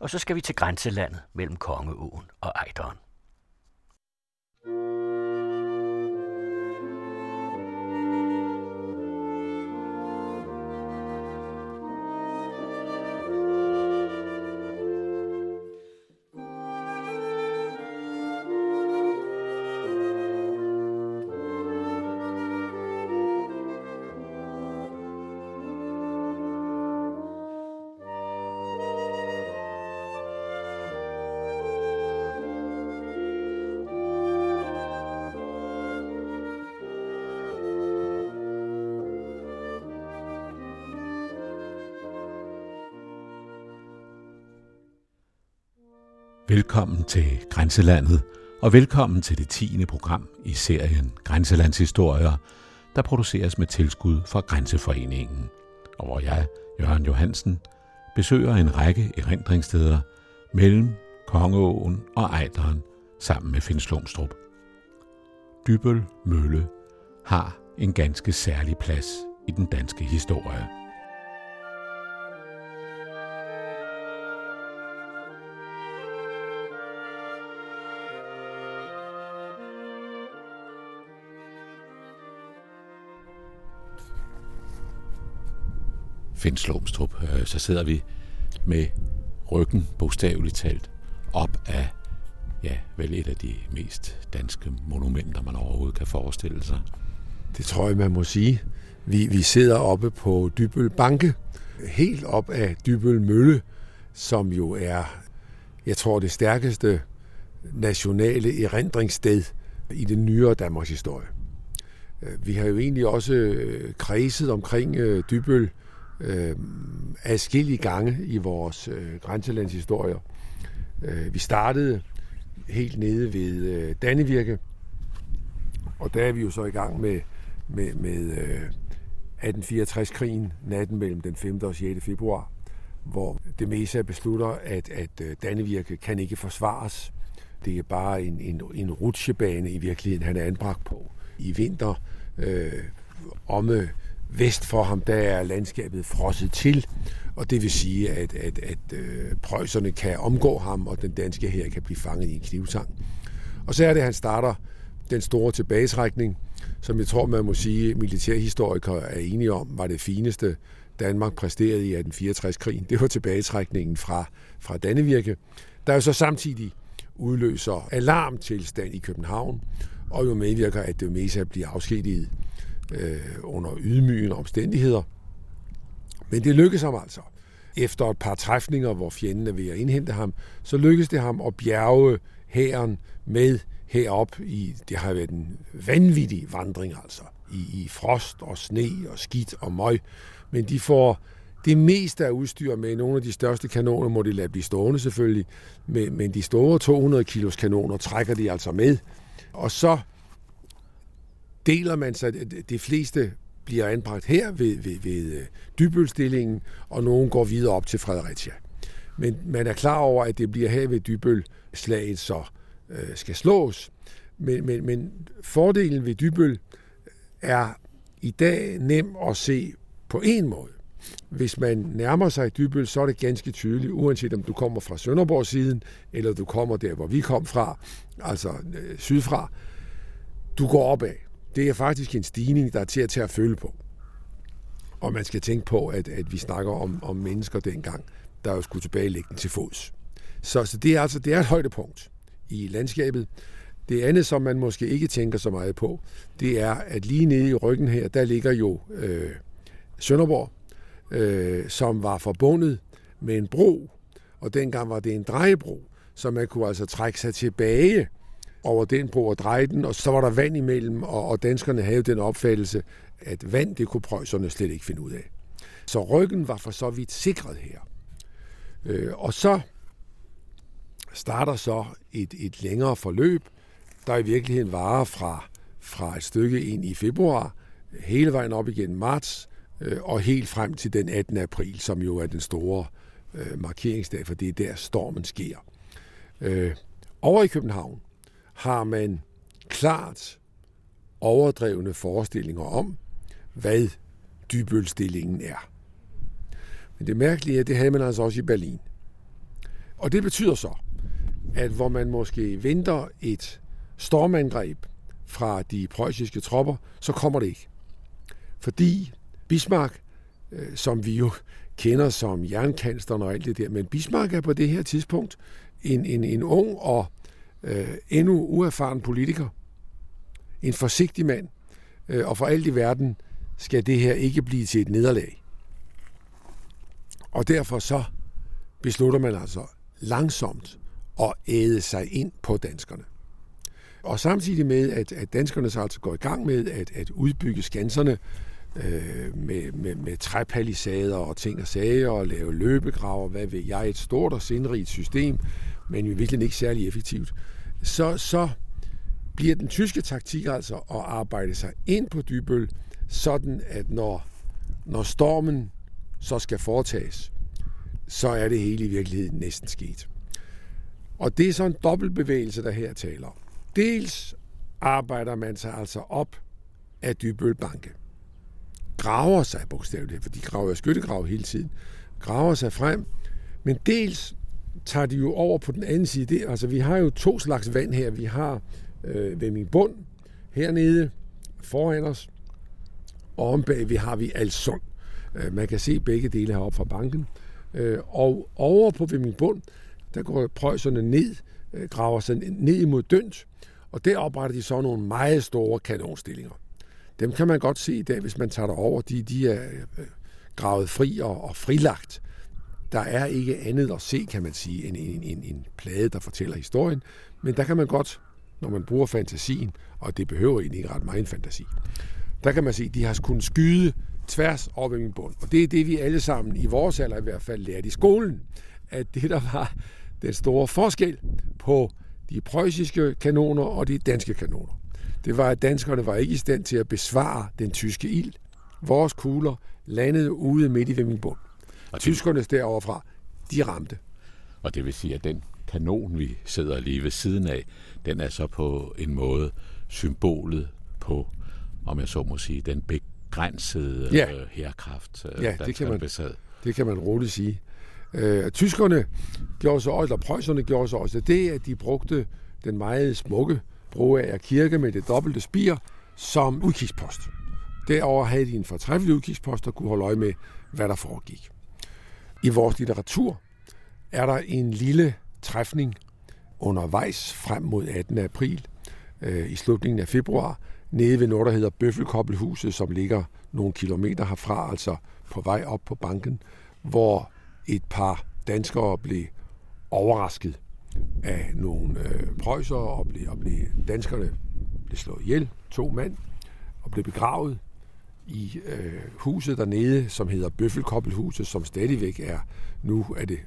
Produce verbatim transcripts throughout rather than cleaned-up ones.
og så skal vi til grænselandet mellem Kongeåen og Ejderen. Velkommen til Grænselandet, og velkommen til det tiende program i serien Grænselandshistorier, der produceres med tilskud fra Grænseforeningen, og hvor jeg, Jørgen Johansen, besøger en række erindringssteder mellem Kongeåen og Ejderen sammen med Finn Slumstrup. Dybbøl Mølle har en ganske særlig plads i den danske historie. Finn Slumstrup, så sidder vi med ryggen bogstaveligt talt op af, ja, vel et af de mest danske monumenter, man overhovedet kan forestille sig. Det tror jeg, man må sige. Vi, vi sidder oppe på Dybbøl Banke, helt op af Dybbøl Mølle, som jo er, jeg tror, det stærkeste nationale erindringssted i den nyere Danmarks historie. Vi har jo egentlig også kredset omkring Dybbøl Øh, adskillige gange i vores øh, grænselandshistorier. Øh, vi startede helt nede ved øh, Dannevirke, og der er vi jo så i gang med, med, med øh, atten fireogtres-krigen, natten mellem den femte og sjette februar, hvor De Mesa beslutter, at, at øh, Dannevirke kan ikke forsvares. Det er bare en, en, en rutsjebane i virkeligheden, han er anbragt på. I vinter øh, omme vest for ham, der er landskabet frosset til, og det vil sige, at, at, at, at preusserne kan omgå ham, og den danske hær kan blive fanget i en knivtang. Og så er det, at han starter den store tilbagetrækning, som jeg tror, man må sige, militærhistorikere er enige om, var det fineste, Danmark præsterede i atten fireogtres-krigen. Det var tilbagetrækningen fra, fra Dannevirke, der jo så samtidig udløser alarmtilstand i København, og jo medvirker, at De Mesa bliver afskediget under ydmygende omstændigheder. Men det lykkedes ham altså. Efter et par træfninger, hvor fjenden er ved at indhente ham, så lykkedes det ham at bjerge hæren med herop i, det har været en vanvittig vandring altså, i, i frost og sne og skidt og møg. Men de får det meste af udstyr med. Nogle af de største kanoner må de lade blive stående selvfølgelig, men, men de store to hundrede kilos kanoner trækker de altså med. Og så deler man sig, de fleste bliver anbragt her ved, ved, ved Dybbølstillingen, og nogen går videre op til Fredericia. Men man er klar over, at det bliver her ved Dybbøl, slaget så øh, skal slås. Men, men, men fordelen ved Dybbøl er i dag nem at se på en måde. Hvis man nærmer sig Dybbøl, så er det ganske tydeligt, uanset om du kommer fra Sønderborg-siden, eller du kommer der, hvor vi kom fra, altså øh, sydfra. Du går opad. Det er faktisk en stigning, der er til at tage at føle på. Og man skal tænke på, at, at vi snakker om, om mennesker dengang, der jo skulle tilbagelægge den til fods. Så, så det er altså det er et højdepunkt i landskabet. Det andet, som man måske ikke tænker så meget på, det er, at lige nede i ryggen her, der ligger jo øh, Sønderborg, øh, som var forbundet med en bro. Og dengang var det en drejebro, så man kunne altså trække sig tilbage over den bro og dreje den, og så var der vand imellem, og danskerne havde den opfattelse, at vand, det kunne preusserne slet ikke finde ud af. Så ryggen var for så vidt sikret her. Og så starter så et, et længere forløb, der i virkeligheden varer fra, fra et stykke ind i februar, hele vejen op igen marts, og helt frem til den attende april, som jo er den store markeringsdag, for det er der stormen sker. Over i København har man klart overdrevne forestillinger om, hvad Dybbølstillingen er. Men det mærkelige er, at det havde man altså også i Berlin. Og det betyder så, at hvor man måske venter et stormangreb fra de preussiske tropper, så kommer det ikke. Fordi Bismarck, som vi jo kender som jernkansleren og alt det der, men Bismarck er på det her tidspunkt en, en, en ung og øh, endnu uerfaren politiker. En forsigtig mand. Øh, og for alt i verden skal det her ikke blive til et nederlag. Og derfor så beslutter man altså langsomt at æde sig ind på danskerne. Og samtidig med, at, at danskerne så altså går i gang med at, at udbygge skanserne øh, med, med, med træpalisader og ting og sager og lave løbegraver, og hvad ved jeg, et stort og sindrigt system, men jo virkelig ikke særlig effektivt, så, så bliver den tyske taktik altså at arbejde sig ind på Dybbøl, sådan at når, når stormen så skal foretages, så er det hele i virkeligheden næsten sket. Og det er så en dobbeltbevægelse, der her taler om. Dels arbejder man sig altså op af Dybbøl Banke. Graver sig bogstaveligt, for de graver jo skyttegrave hele tiden. Graver sig frem, men dels tager de jo over på den anden side. Det, altså vi har jo to slags vand her. Vi har øh, Vemmingbund hernede foran os, og om bag vi har vi Als Sund. Øh, man kan se begge dele heroppe fra banken. Øh, og over på Vemmingbund, der går preusserne ned, øh, graver sig ned imod Dønt, og der opretter de så nogle meget store kanonstillinger. Dem kan man godt se i dag, hvis man tager derover. De, de er gravet fri og, og frilagt. Der er ikke andet at se, kan man sige, end en, en, en plade, der fortæller historien. Men der kan man godt, når man bruger fantasien, og det behøver egentlig ikke ret meget fantasi, der kan man se, at de har kunnet skyde tværs over min bund. Og det er det, vi alle sammen, i vores alder i hvert fald, lærte i skolen, at det, der var den store forskel på de preussiske kanoner og de danske kanoner. Det var, at danskerne var ikke i stand til at besvare den tyske ild. Vores kugler landede ude midt i Vemmingbund. Og tyskerne deroverfra, de ramte. Og det vil sige, at den kanon, vi sidder lige ved siden af, den er så på en måde symbolet på, om jeg så må sige, den begrænsede ja. herkraft, ja, danskerne besad. Det kan man roligt sige. Øh, tyskerne gjorde så også, og preusserne gjorde så også det, at de brugte den meget smukke Broager Kirke med det dobbelte spir som udkigspost. Derover havde de en fortræffelig udkigspost, der kunne holde øje med, hvad der foregik. I vores litteratur er der en lille træfning undervejs frem mod attende april, øh, i slutningen af februar, nede ved noget, der hedder Bøffelkobbelhuset, som ligger nogle kilometer herfra, altså på vej op på banken, hvor et par danskere blev overrasket af nogle øh, preussere, og, blev, og blev, danskerne blev slået ihjel, to mand, og blev begravet i øh, huset dernede, som hedder Bøffelkobbelhuset, som stadigvæk er, nu er det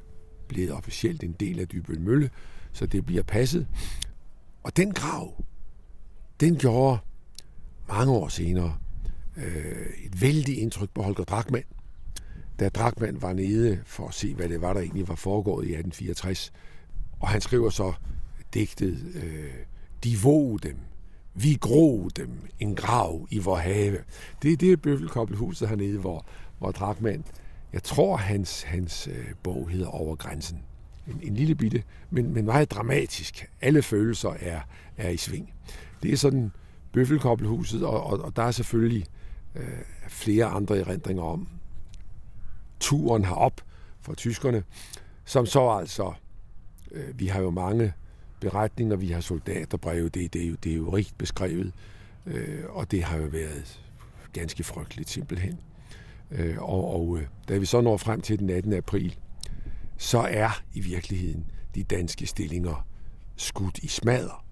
blevet officielt en del af Dybbøl Mølle, så det bliver passet. Og den grav, den gjorde mange år senere øh, et vældigt indtryk på Holger Drachmann. Da Drachmann var nede for at se, hvad det var, der egentlig var foregået i atten fireogtres. Og han skriver så digtet, øh, de vog dem, vi grog dem, en grav i vor have. Det er det Bøffelkobbelhuset hernede, hvor, hvor Drachmann, jeg tror hans, hans øh, bog hedder Overgrænsen. En, en lille bitte, men, men meget dramatisk. Alle følelser er, er i sving. Det er sådan Bøffelkobbelhuset, og, og, og der er selvfølgelig øh, flere andre erindringer om turen herop fra tyskerne, som så altså, øh, vi har jo mange beretninger, vi har soldaterbreve, det, det, er, jo, det er jo rigt beskrevet, øh, og det har jo været ganske frygteligt simpelthen. Øh, og og øh, da vi så når frem til den attende april, så er i virkeligheden de danske stillinger skudt i smadder,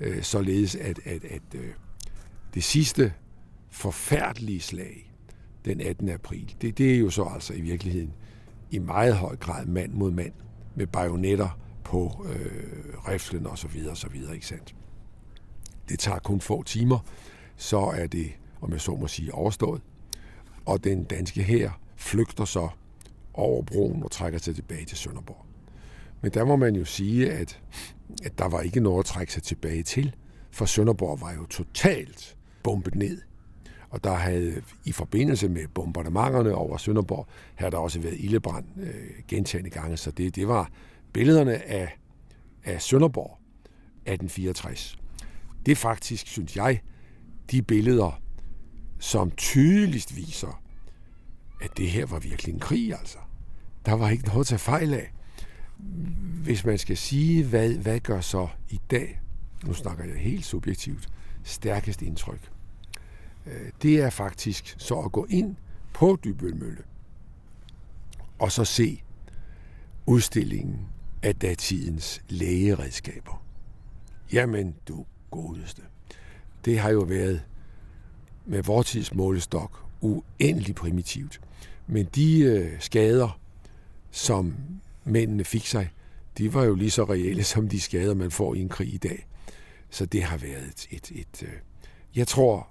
øh, således at, at, at øh, det sidste forfærdelige slag, den attende april. Det, det er jo så altså i virkeligheden i meget høj grad mand mod mand med bajonetter på øh, riflen og så videre og så videre, ikke sandt? Det tager kun få timer, så er det, om jeg så må sige, overstået. Og den danske hær flygter så over broen og trækker sig tilbage til Sønderborg. Men der må man jo sige, at, at der var ikke noget at trække sig tilbage til, for Sønderborg var jo totalt bombet ned. Og der havde i forbindelse med bombardementerne over Sønderborg, havde der også været ildebrand øh, gentagne gange. Så det, det var billederne af, af Sønderborg atten fireogtres. Det er faktisk, synes jeg, de billeder, som tydeligst viser, at det her var virkelig en krig, altså. Der var ikke noget at tage fejl af. Hvis man skal sige, hvad, hvad gør så i dag, nu snakker jeg helt subjektivt, stærkest indtryk, det er faktisk så at gå ind på Dybbøl Mølle og så se udstillingen af datidens lægeredskaber. Jamen, du godeste. Det har jo været med vor tids målestok uendelig primitivt. Men de øh, skader, som mændene fik sig, de var jo lige så reelle som de skader, man får i en krig i dag. Så det har været et... et, et øh, jeg tror,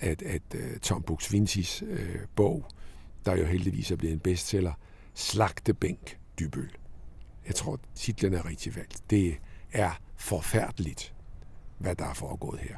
at, at uh, Tom Buk-Swientys øh, bog, der jo heldigvis er blevet en bestseller, Slagtebænk Dybbøl. Jeg tror, titlen er rigtig valgt. Det er forfærdeligt, hvad der er foregået her.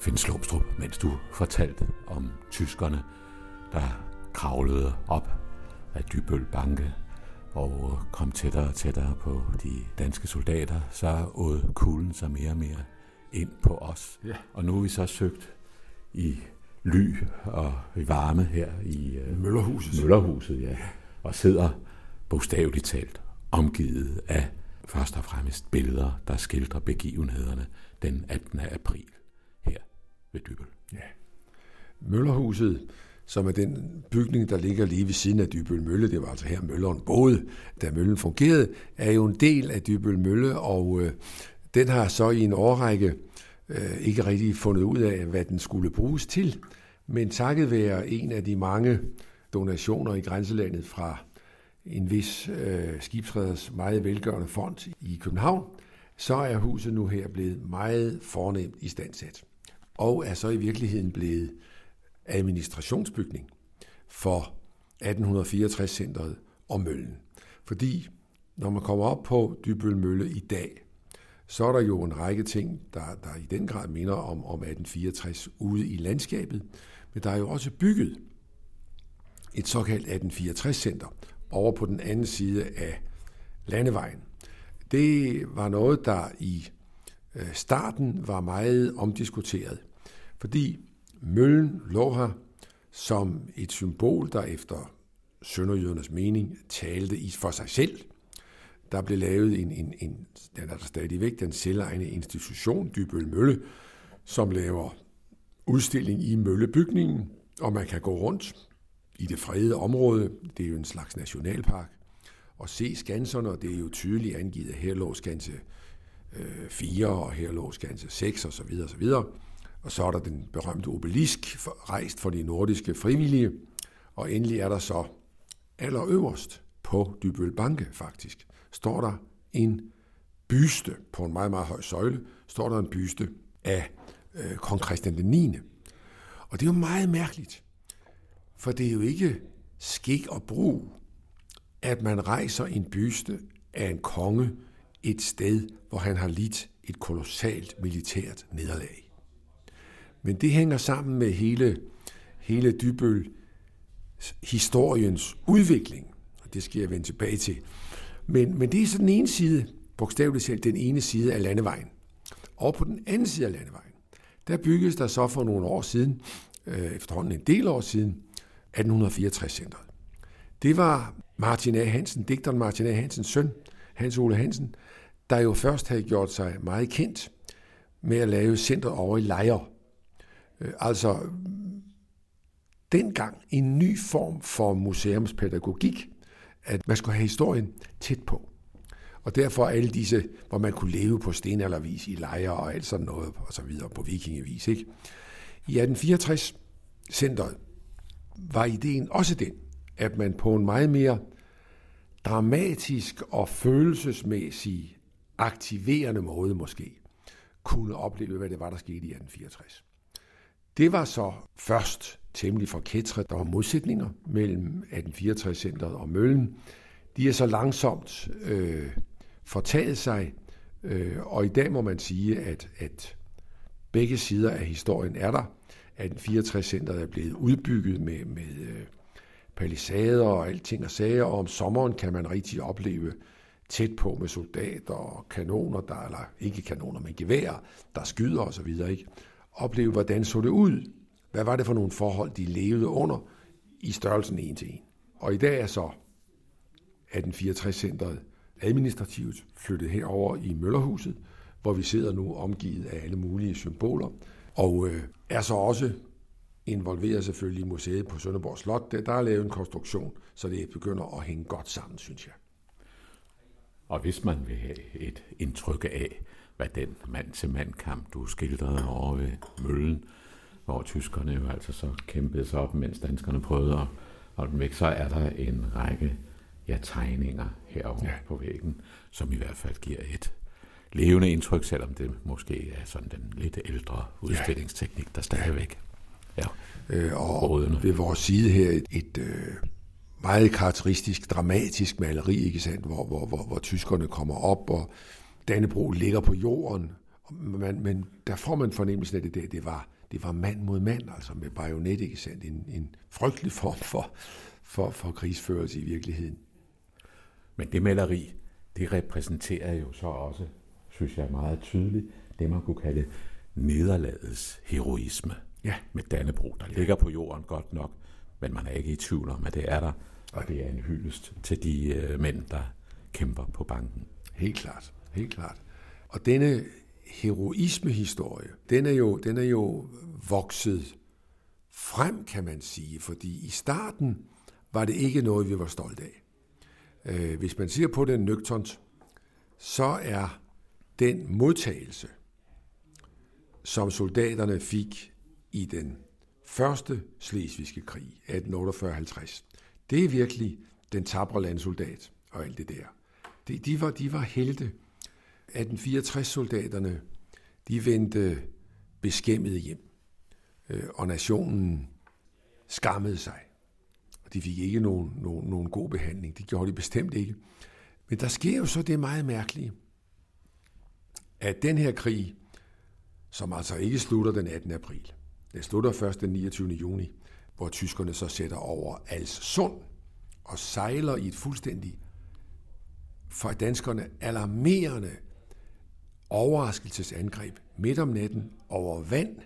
Finn Slumstrup, mens du fortalte om tyskerne, der kravlede op af Dybbøl Banke og kom tættere og tættere på de danske soldater, så åd kuglen sig mere og mere ind på os. Ja. Og nu er vi så søgt i ly og i varme her i uh, Møllerhuset. Møllerhuset, ja, og sidder bogstaveligt talt omgivet af først og fremmest billeder, der skildrer begivenhederne den attende april. Ved Dybbøl. Ja. Møllerhuset, som er den bygning, der ligger lige ved siden af Dybbøl Mølle, det var altså her mølleren boede, da møllen fungerede, er jo en del af Dybbøl Mølle, og øh, den har så i en årrække øh, ikke rigtig fundet ud af, hvad den skulle bruges til, men takket være en af de mange donationer i grænselandet fra en vis øh, skibsreders meget velgørende fond i København, så er huset nu her blevet meget fornemt istandsat. Og er så i virkeligheden blevet administrationsbygning for atten fireogtres-centret og møllen. Fordi når man kommer op på Dybbøl Mølle i dag, så er der jo en række ting, der, der i den grad minder om, om atten fireogtres ude i landskabet. Men der er jo også bygget et såkaldt atten fireogtres-center over på den anden side af landevejen. Det var noget, der i starten var meget omdiskuteret, fordi møllen lå her som et symbol, der efter sønderjydernes mening talte i for sig selv. Der blev lavet en, en, en den er der stadigvæk, den selvegne institution, Dybbøl Mølle, som laver udstilling i møllebygningen, og man kan gå rundt i det fredede område, det er jo en slags nationalpark, og se skanserne, og det er jo tydeligt angivet, at her lå skanse fire, og her lå skanse seks, og så videre, og så videre. Og så er der den berømte obelisk, rejst for de nordiske frivillige, og endelig er der så allerøverst på Dybbøl Banke, faktisk, står der en byste, på en meget, meget høj søjle, står der en byste af øh, kong Christian den niende. Og det er jo meget mærkeligt, for det er jo ikke skik og brug, at man rejser en byste af en konge et sted, hvor han har lidt et kolossalt militært nederlag. Men det hænger sammen med hele, hele Dybbøl-historiens udvikling, og det skal jeg vende tilbage til. Men, men det er så den ene side, bogstaveligt talt den ene side af landevejen. Og på den anden side af landevejen, der bygges der så for nogle år siden, øh, efterhånden en del år siden, atten fireogtres-centret. Det var Martin A. Hansen, digteren Martin A. Hansens søn, Hans Ole Hansen, der jo først havde gjort sig meget kendt med at lave centret over i Lejre. Altså, dengang en ny form for museumspædagogik, at man skulle have historien tæt på. Og derfor alle disse, hvor man kunne leve på stenaldervis i lejre og alt sådan noget, og så videre på vikingevis, ikke? I atten fireogtres-centret var ideen også den, at man på en meget mere dramatisk og følelsesmæssig aktiverende måde måske, kunne opleve, hvad det var, der skete i atten fireogtres. Det var så først temmelig forkætret. Der var modsætninger mellem atten fireogtres-centret og Møllen. De er så langsomt øh, fortaget sig, øh, og i dag må man sige, at, at begge sider af historien er der. atten fireogtres-centret er blevet udbygget med, med øh, palisader og alting og sager, og om sommeren kan man rigtig opleve tæt på med soldater og kanoner, der, eller ikke kanoner, men geværer, der skyder osv., ikke? Opleve, hvordan så det ud. Hvad var det for nogle forhold, de levede under i størrelsen en til en. Og i dag er så atten fireogtres-centret administrativt flyttet herover i Møllerhuset, hvor vi sidder nu omgivet af alle mulige symboler, og øh, er så også involveret selvfølgelig i museet på Sønderborg Slot. Der er lavet en konstruktion, så det begynder at hænge godt sammen, synes jeg. Og hvis man vil have et indtryk af, hvad den mand-til-mand-kamp, du skildrede over ved Møllen, hvor tyskerne jo altså så kæmpede sig op, mens danskerne prøvede at holde dem væk, så er der en række ja, tegninger herovre ja. På væggen, som i hvert fald giver et levende indtryk, selvom det måske er sådan den lidt ældre udstillingsteknik, der stadigvæk ja. Øh, og Rådende. Ved vores side her et... et øh meget karakteristisk, dramatisk maleri, ikke sandt, hvor, hvor, hvor, hvor tyskerne kommer op, og Dannebrog ligger på jorden. Man, men der får man fornemmelsen af det der, det var, det var mand mod mand, altså med bajonet, ikke sandt, en, en frygtelig form for, for, for krigsførelse i virkeligheden. Men det maleri, det repræsenterer jo så også, synes jeg meget tydeligt, det man kunne kalde nederlagets heroisme ja. Med Dannebrog, der ligger på jorden godt nok, men man er ikke i tvivl om, at det er der, og det er en hyldest til de øh, mænd, der kæmper på banken. Helt klart, helt klart. Og denne heroismehistorie, den er jo, den er jo vokset frem, kan man sige, fordi i starten var det ikke noget, vi var stolte af. Øh, hvis man siger på den nøgternt, så er den modtagelse, som soldaterne fik i den første slesvigske krig, atten otteogfyrre til halvtreds, det er virkelig den tapre landsoldat og alt det der. De, de, var, de var helte. atten fireogtres-soldaterne, de vendte beskæmmet hjem, og nationen skammede sig. De fik ikke nogen, nogen, nogen god behandling. Det gjorde de bestemt ikke. Men der sker jo så det meget mærkelige, at den her krig, som altså ikke slutter den attende april, det slutter først den niogtyvende juni, hvor tyskerne så sætter over Als Sund og sejler i et fuldstændig for danskerne alarmerende overraskelsesangreb midt om natten over vand,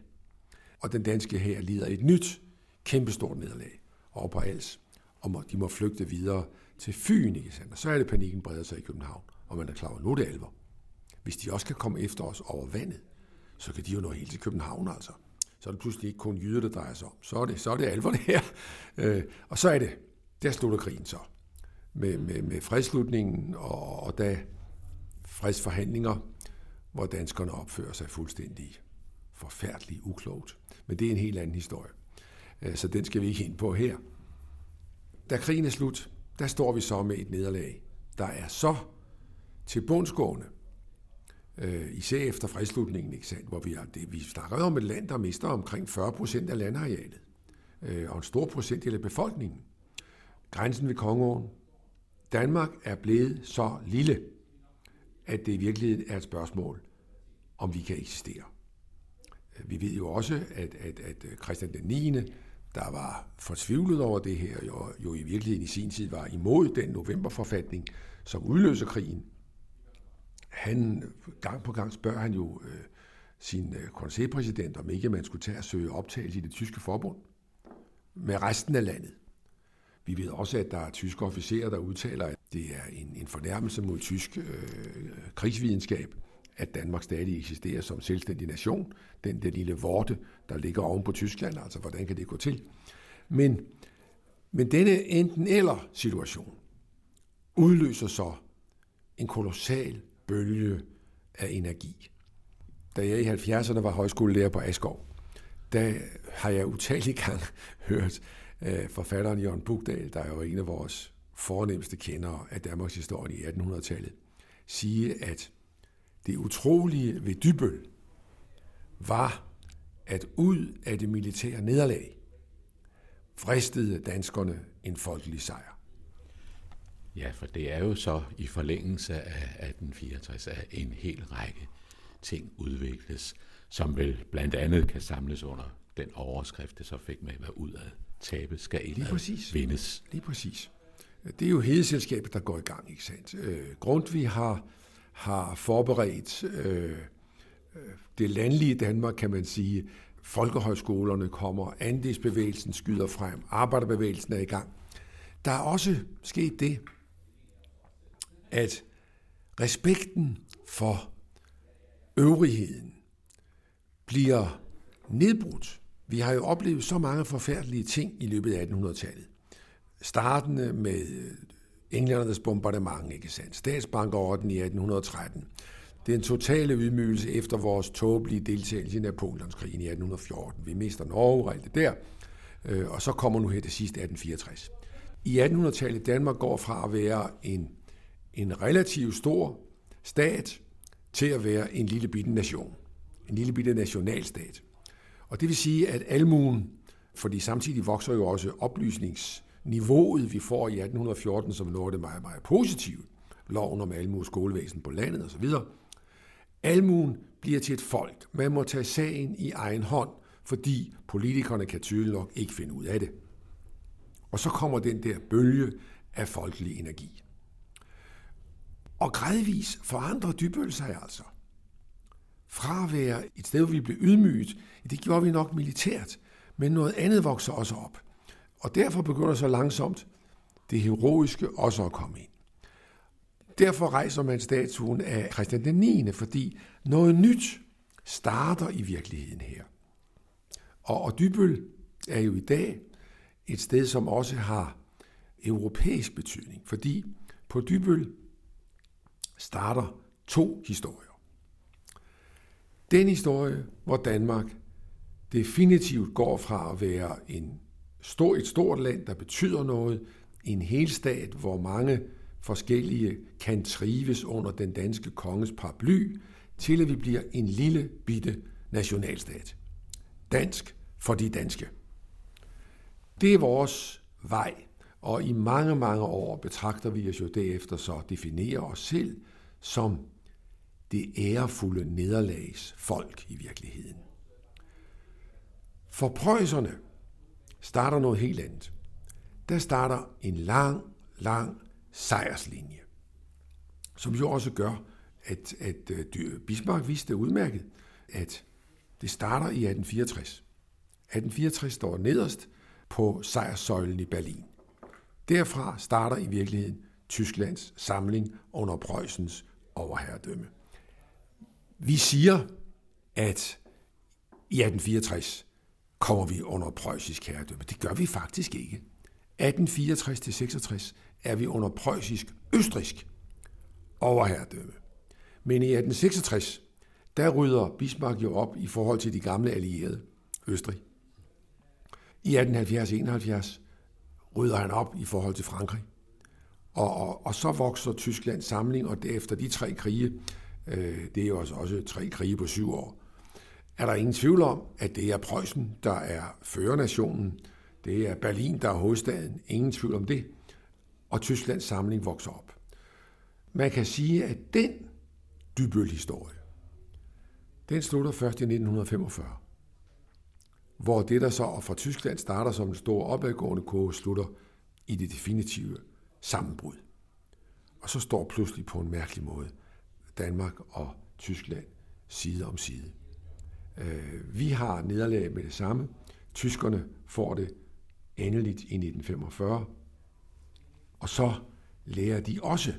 og den danske hær lider et nyt kæmpestort nederlag over på Als, og de må flygte videre til Fyn, ikke sandt? Og så er det panikken breder sig i København, og man er klar over, nu er det alvor. Hvis de også kan komme efter os over vandet, så kan de jo nå helt til København altså. Så er det pludselig ikke kun jyder, der drejer sig om. Så er det, så er det alvor det her. Øh, og så er det, der slutter krigen så. Med, med, med fredsslutningen og, og da fredsforhandlinger, hvor danskerne opfører sig fuldstændig forfærdeligt uklogt. Men det er en helt anden historie. Øh, så den skal vi ikke ind på her. Da krigen er slut, der står vi så med et nederlag, der er så tilbundsgående. Øh, især efter fredslutningen, ikke sandt, hvor vi, er, det, vi snakker om et land, der mister omkring fyrre procent af landarealet, øh, og en stor procentdel af befolkningen. Grænsen ved Kongeåen. Danmark er blevet så lille, at det i virkeligheden er et spørgsmål, om vi kan eksistere. Vi ved jo også, at, at, at Christian den niende, der var fortvivlet over det her, jo, jo i virkeligheden i sin tid var imod den novemberforfatning, som udløser krigen. Han, gang på gang spørger han jo øh, sin øh, konseilspræsident, om ikke man skulle tage og søge optagelse i det tyske forbund med resten af landet. Vi ved også, at der er tyske officerer, der udtaler, at det er en, en fornærmelse mod tysk øh, krigsvidenskab, at Danmark stadig eksisterer som selvstændig nation. Den der lille vorte, der ligger oven på Tyskland, altså hvordan kan det gå til? Men, men denne enten-eller situation, udløser så en kolossal bølge af energi. Da jeg i halvfjerdserne var højskolelærer på Askov, der har jeg utallige gange hørt forfatteren Jørgen Bukdahl, der er jo en af vores fornemmeste kendere af Danmarks historie i attenhundredetallet, sige, at det utrolige ved Dybbøl var, at ud af det militære nederlag fristede danskerne en folkelig sejr. Ja, for det er jo så i forlængelse af atten fireogtres, at en hel række ting udvikles, som vel blandt andet kan samles under den overskrift, det så fik med, hvad udad tabet skal indad vindes. Lige præcis. Det er jo hedeselskabet, der går i gang, ikke sandt? Øh, Grundtvig har, har forberedt øh, det landlige Danmark, kan man sige. Folkehøjskolerne kommer, andelsbevægelsen skyder frem, arbejderbevægelsen er i gang. Der er også sket det, at respekten for øvrigheden bliver nedbrudt. Vi har jo oplevet så mange forfærdelige ting i løbet af attenhundredetallet. Startende med englændernes bombardement, ikke sandt? Statsbankerorden i atten tretten. Den totale ydmygelse efter vores tåbelige deltagelse i Napoleonskrigen i atten fjorten. Vi mister Norge og alt det der. Og så kommer nu her det sidste atten fireogtres. I attenhundredetallet Danmark går fra at være en, en relativt stor stat til at være en lille bitte nation. En lille bitte nationalstat. Og det vil sige, at almuen, fordi samtidig vokser jo også oplysningsniveauet, vi får i atten fjorten, som når det meget, meget positivt, loven om almue og skolevæsen på landet osv., almuen bliver til et folk. Man må tage sagen i egen hånd, fordi politikerne kan tydeligt nok ikke finde ud af det. Og så kommer den der bølge af folkelig energi. Og gradvis forandrer Dybbøl sig altså. Fra at være et sted, hvor vi blev ydmyget, det gjorde vi nok militært, men noget andet vokser også op. Og derfor begynder så langsomt det heroiske også at komme ind. Derfor rejser man statuen af Christian den niende, fordi noget nyt starter i virkeligheden her. Og, og Dybbøl er jo i dag et sted, som også har europæisk betydning, fordi på Dybbøl starter to historier. Den historie, hvor Danmark definitivt går fra at være en stor, et stort land, der betyder noget, en helstat, hvor mange forskellige kan trives under den danske konges paraply, til at vi bliver en lille bitte nationalstat. Dansk for de danske. Det er vores vej, og i mange, mange år betragter vi os jo derefter så definerer os selv som det ærefulde nederlags folk i virkeligheden. For preusserne starter noget helt andet. Der starter en lang, lang sejrslinje, som jo også gør, at, at, at Bismarck vidste udmærket, at det starter i atten fireogtres. atten fireogtres står nederst på sejrssøjlen i Berlin. Derfra starter i virkeligheden Tysklands samling under Preussens overherredømme. Vi siger, at i atten fireogtres kommer vi under preussisk herredømme. Det gør vi faktisk ikke. atten fireogtres til seksogtres er vi under preussisk-østrisk overherredømme. Men i atten seksogtres, der rydder Bismarck jo op i forhold til de gamle allierede, Østrig. I atten halvfjerds til enoghalvfjerds rydder han op i forhold til Frankrig. Og, og, og så vokser Tysklands samling, og derefter de tre krige, øh, det er jo også, også tre krige på syv år, er der ingen tvivl om, at det er Preussen, der er førernationen. Det er Berlin, der er hovedstaden. Ingen tvivl om det. Og Tysklands samling vokser op. Man kan sige, at den Dybbøl-historie, den slutter først i nitten femogfyrre, hvor det, der så fra Tyskland starter som en stor opadgående kurve, slutter i det definitive sammenbrud. Og så står pludselig på en mærkelig måde Danmark og Tyskland side om side. Vi har nederlag med det samme. Tyskerne får det endeligt i nitten femogfyrre, og så lærer de også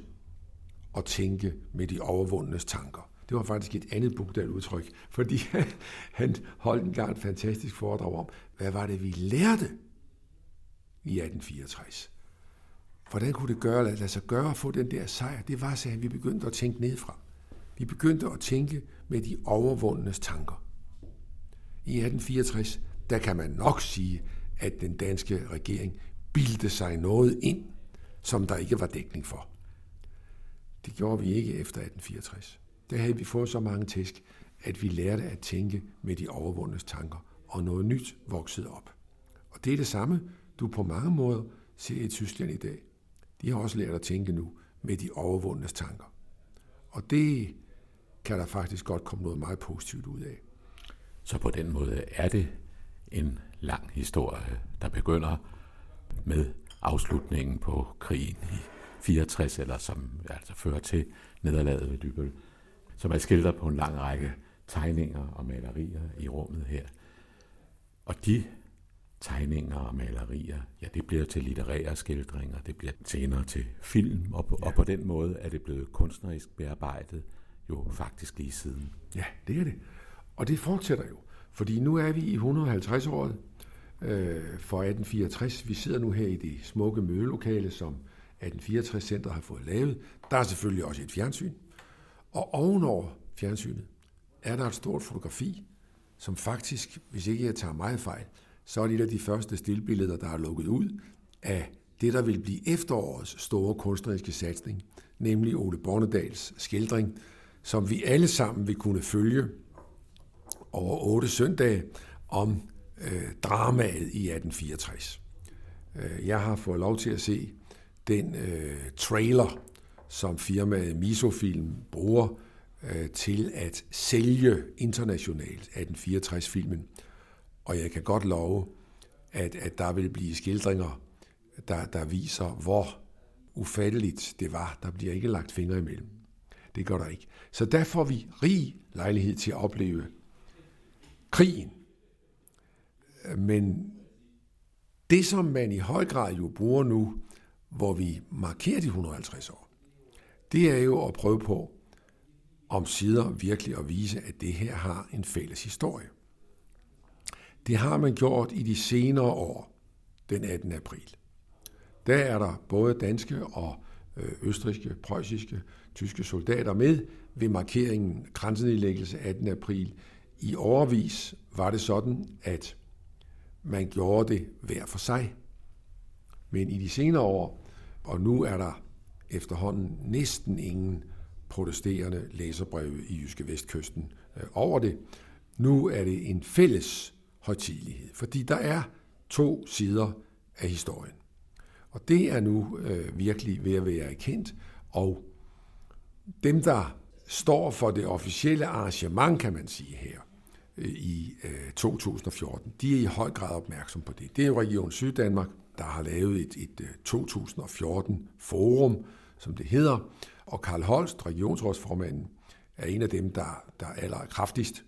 at tænke med de overvundnes tanker. Det var faktisk et andet Bukdahl-udtryk, fordi han holdt engang et fantastisk foredrag om, hvad var det, vi lærte i atten fireogtres. Hvordan kunne det gøre, lade sig gøre at få den der sejr? Det var, sagde han, vi begyndte at tænke nedefra. Vi begyndte at tænke med de overvundenes tanker. I atten fireogtres, der kan man nok sige, at den danske regering bildte sig noget ind, som der ikke var dækning for. Det gjorde vi ikke efter atten fireogtres. Der havde vi fået så mange tæsk, at vi lærte at tænke med de overvundenes tanker, og noget nyt voksede op. Og det er det samme, du på mange måder ser i Tyskland i dag. De har også lært at tænke nu med de overvundenes tanker. Og det kan der faktisk godt komme noget meget positivt ud af. Så på den måde er det en lang historie, der begynder med afslutningen på krigen i fireogtres, eller som altså fører til nederlaget ved Dybbøl, som er skildret på en lang række tegninger og malerier i rummet her. Og de tegninger og malerier, ja, det bliver til litterære skildringer, det bliver senere til film, og på, ja. og på den måde er det blevet kunstnerisk bearbejdet jo faktisk lige siden. Ja, det er det. Og det fortsætter jo, fordi nu er vi i hundrede og halvtreds-året øh, for atten fireogtres. Vi sidder nu her i det smukke mødelokale, som atten fireogtres-centret har fået lavet. Der er selvfølgelig også et fjernsyn, og ovenover fjernsynet er der et stort fotografi, som faktisk, hvis ikke jeg tager meget fejl, så er det et af de første stillbilleder, der er lukket ud af det, der vil blive efterårets store kunstneriske satsning, nemlig Ole Bornedals skildring, som vi alle sammen vil kunne følge over otte søndage om øh, dramaet i atten fireogtres. Jeg har fået lov til at se den øh, trailer, som firmaet Misofilm bruger øh, til at sælge internationalt atten fireogtres-filmen. Og jeg kan godt love, at, at der vil blive skildringer, der, der viser, hvor ufatteligt det var. Der bliver ikke lagt fingre imellem. Det gør der ikke. Så der får vi rig lejlighed til at opleve krigen. Men det, som man i høj grad jo bruger nu, hvor vi markerer de hundrede og halvtreds år, det er jo at prøve på, om sider virkelig at vise, at det her har en fælles historie. Det har man gjort i de senere år, den attende april. Der er der både danske og østrigske, preussiske, tyske soldater med ved markeringen grænsenedlæggelse attende april. I årevis var det sådan, at man gjorde det hver for sig. Men i de senere år, og nu er der efterhånden næsten ingen protesterende læserbreve i Jyske Vestkysten over det, nu er det en fælles højtidelighed, fordi der er to sider af historien. Og det er nu øh, virkelig ved at være erkendt, og dem, der står for det officielle arrangement, kan man sige her, øh, i øh, to tusind og fjorten, de er i høj grad opmærksom på det. Det er jo Region Syddanmark, der har lavet et, et, et to tusind og fjorten-forum, som det hedder, og Carl Holst, regionsrådsformanden, er en af dem, der, der allerkraftigst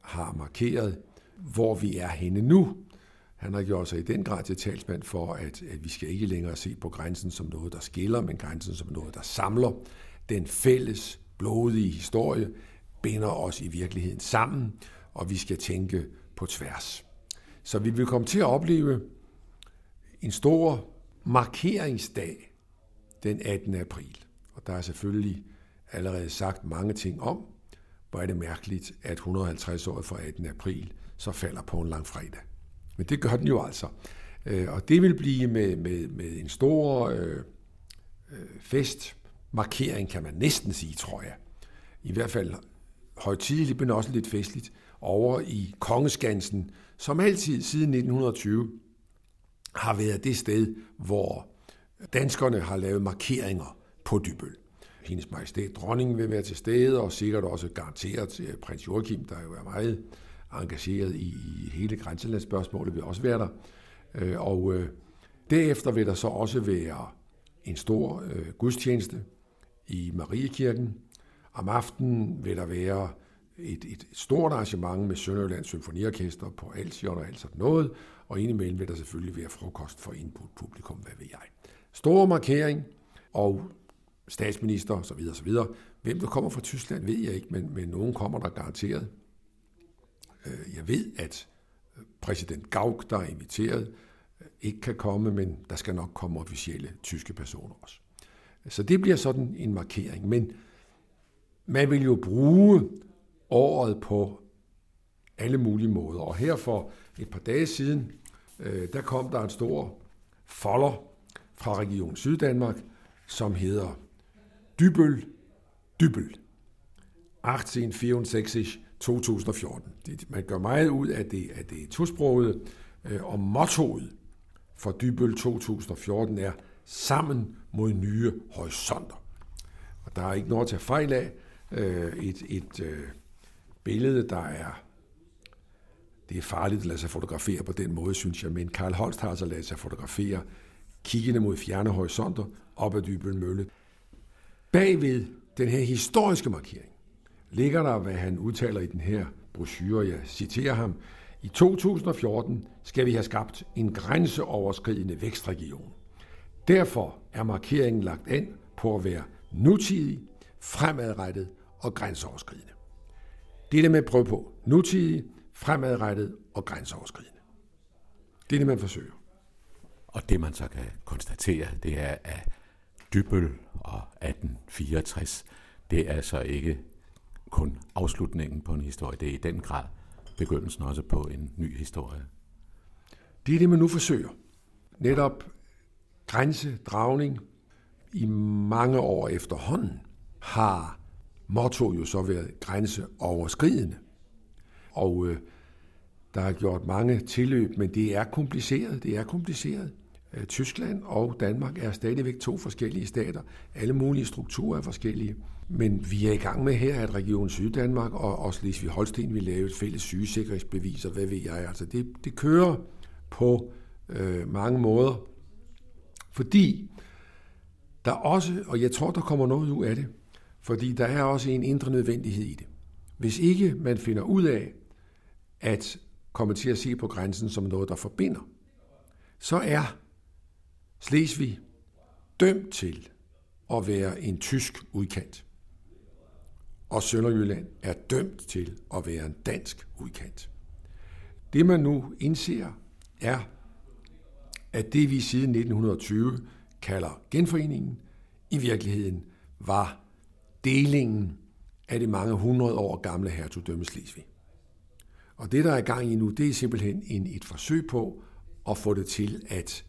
har markeret, hvor vi er henne nu. Han har gjort sig i den grad til talsmand for, at, at vi skal ikke længere se på grænsen som noget, der skiller, men grænsen som noget, der samler. Den fælles, blodige historie binder os i virkeligheden sammen, og vi skal tænke på tværs. Så vi vil komme til at opleve en stor markeringsdag den attende april. Og der er selvfølgelig allerede sagt mange ting om, hvor er det mærkeligt, at hundrede og halvtreds år fra attende april så falder på en lang fredag. Men det gør den jo altså. Og det vil blive med, med, med en stor øh, festmarkering, kan man næsten sige, tror jeg. I hvert fald højtideligt, men også lidt festligt, over i Kongeskansen, som altid siden nitten tyve har været det sted, hvor danskerne har lavet markeringer på Dybbøl. Hendes Majestæt Dronningen vil være til stede, og sikkert også garanteret prins Joachim, der jo er meget engageret i, i hele grænselandsspørgsmålet, vil også være der. Øh, og øh, derefter vil der så også være en stor øh, gudstjeneste i Mariekirken. Om aftenen vil der være et, et stort arrangement med Sønderjyllands Symfoniorkester på Altsjott og alt sådan noget, og indimellem vil der selvfølgelig være frokost for indbudt publikum, hvad ved jeg. Stor markering, og statsminister og så videre, så videre. Hvem der kommer fra Tyskland, ved jeg ikke, men, men nogen kommer der garanteret. Jeg ved, at præsident Gauck, der er inviteret, ikke kan komme, men der skal nok komme officielle tyske personer også. Så det bliver sådan en markering. Men man vil jo bruge året på alle mulige måder. Og her for et par dage siden, der kom der en stor folder fra Region Syddanmark, som hedder Dybbøl, Dybbøl. atten fireogtres til to tusind og fjorten. Man gør meget ud af det, at det er tosproget, og mottoet for Dybbøl to tusind og fjorten er sammen mod nye horisonter. Og der er ikke noget at tage fejl af. Et, et billede, der er... Det er farligt at lade sig fotografere på den måde, synes jeg, men Carl Holst har så ladet sig fotografere kiggende mod fjerne horisonter op ad Dybbøl Mølle. Bagved den her historiske markering ligger der, hvad han udtaler i den her brochure, jeg citerer ham. I to tusind og fjorten skal vi have skabt en grænseoverskridende vækstregion. Derfor er markeringen lagt an på at være nutidig, fremadrettet og grænseoverskridende. Det er det, man prøver på. Nutidig, fremadrettet og grænseoverskridende. Det er det, man forsøger. Og det, man så kan konstatere, det er, at Dybbøl og atten fireogtres, det er så ikke kun afslutningen på en historie. Det er i den grad begyndelsen også på en ny historie. Det er det, man nu forsøger. Netop grænsedragning i mange år efterhånden har mottoet jo så været grænseoverskridende. Og øh, der er gjort mange tilløb, men det er kompliceret. Det er kompliceret. Øh, Tyskland og Danmark er stadigvæk to forskellige stater. Alle mulige strukturer er forskellige. Men vi er i gang med her, at Region Syddanmark og, og Slesvig-Holsten vil lave et fælles sygesikringsbevis, og hvad ved jeg. Altså det, det kører på øh, mange måder, fordi der også, og jeg tror, der kommer noget ud af det, fordi der er også en indre nødvendighed i det. Hvis ikke man finder ud af at komme til at se på grænsen som noget, der forbinder, så er Slesvig dømt til at være en tysk udkant. Og Sønderjylland er dømt til at være en dansk udkant. Det man nu indser er, at det vi siden nitten tyve kalder genforeningen, i virkeligheden var delingen af det mange hundrede år gamle hertugdømme Slesvig. Og det der er i gang i nu, det er simpelthen en, et forsøg på at få det til at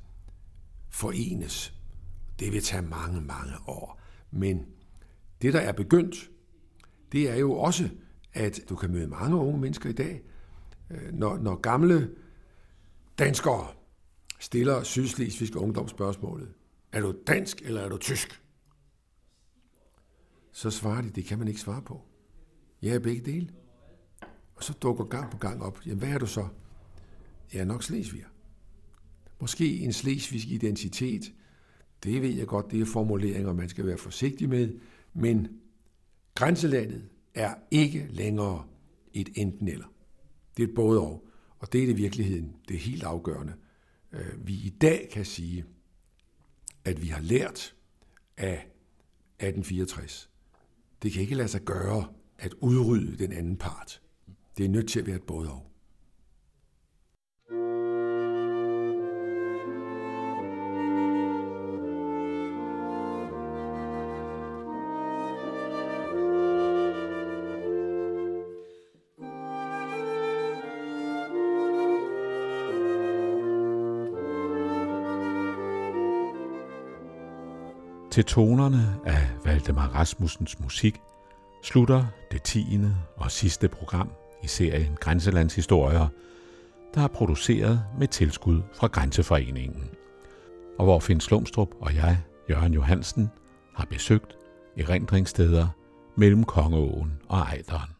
forenes. Det vil tage mange, mange år. Men det der er begyndt, det er jo også, at du kan møde mange unge mennesker i dag. Når, når gamle danskere stiller sydslesvigske ungdomsspørgsmålet, er du dansk eller er du tysk? Så svarer de, det kan man ikke svare på. Jeg er begge dele. Og så dukker gang på gang op, jamen hvad er du så? Jeg er nok slesviger. Måske en slesvigsk identitet, det ved jeg godt, det er formuleringer, man skal være forsigtig med, men grænselandet er ikke længere et enten eller. Det er et både og, og det er det i virkeligheden, det er helt afgørende. Vi i dag kan sige, at vi har lært af atten fireogtres. Det kan ikke lade sig gøre at udrydde den anden part. Det er nødt til at være et både og. Til tonerne af Valdemar Rasmussens musik slutter det tiende og sidste program i serien Grænselandshistorier, der er produceret med tilskud fra Grænseforeningen, og hvor Finn Slumstrup og jeg, Jørgen Johansen, har besøgt erindringssteder mellem Kongeåen og Ejderen.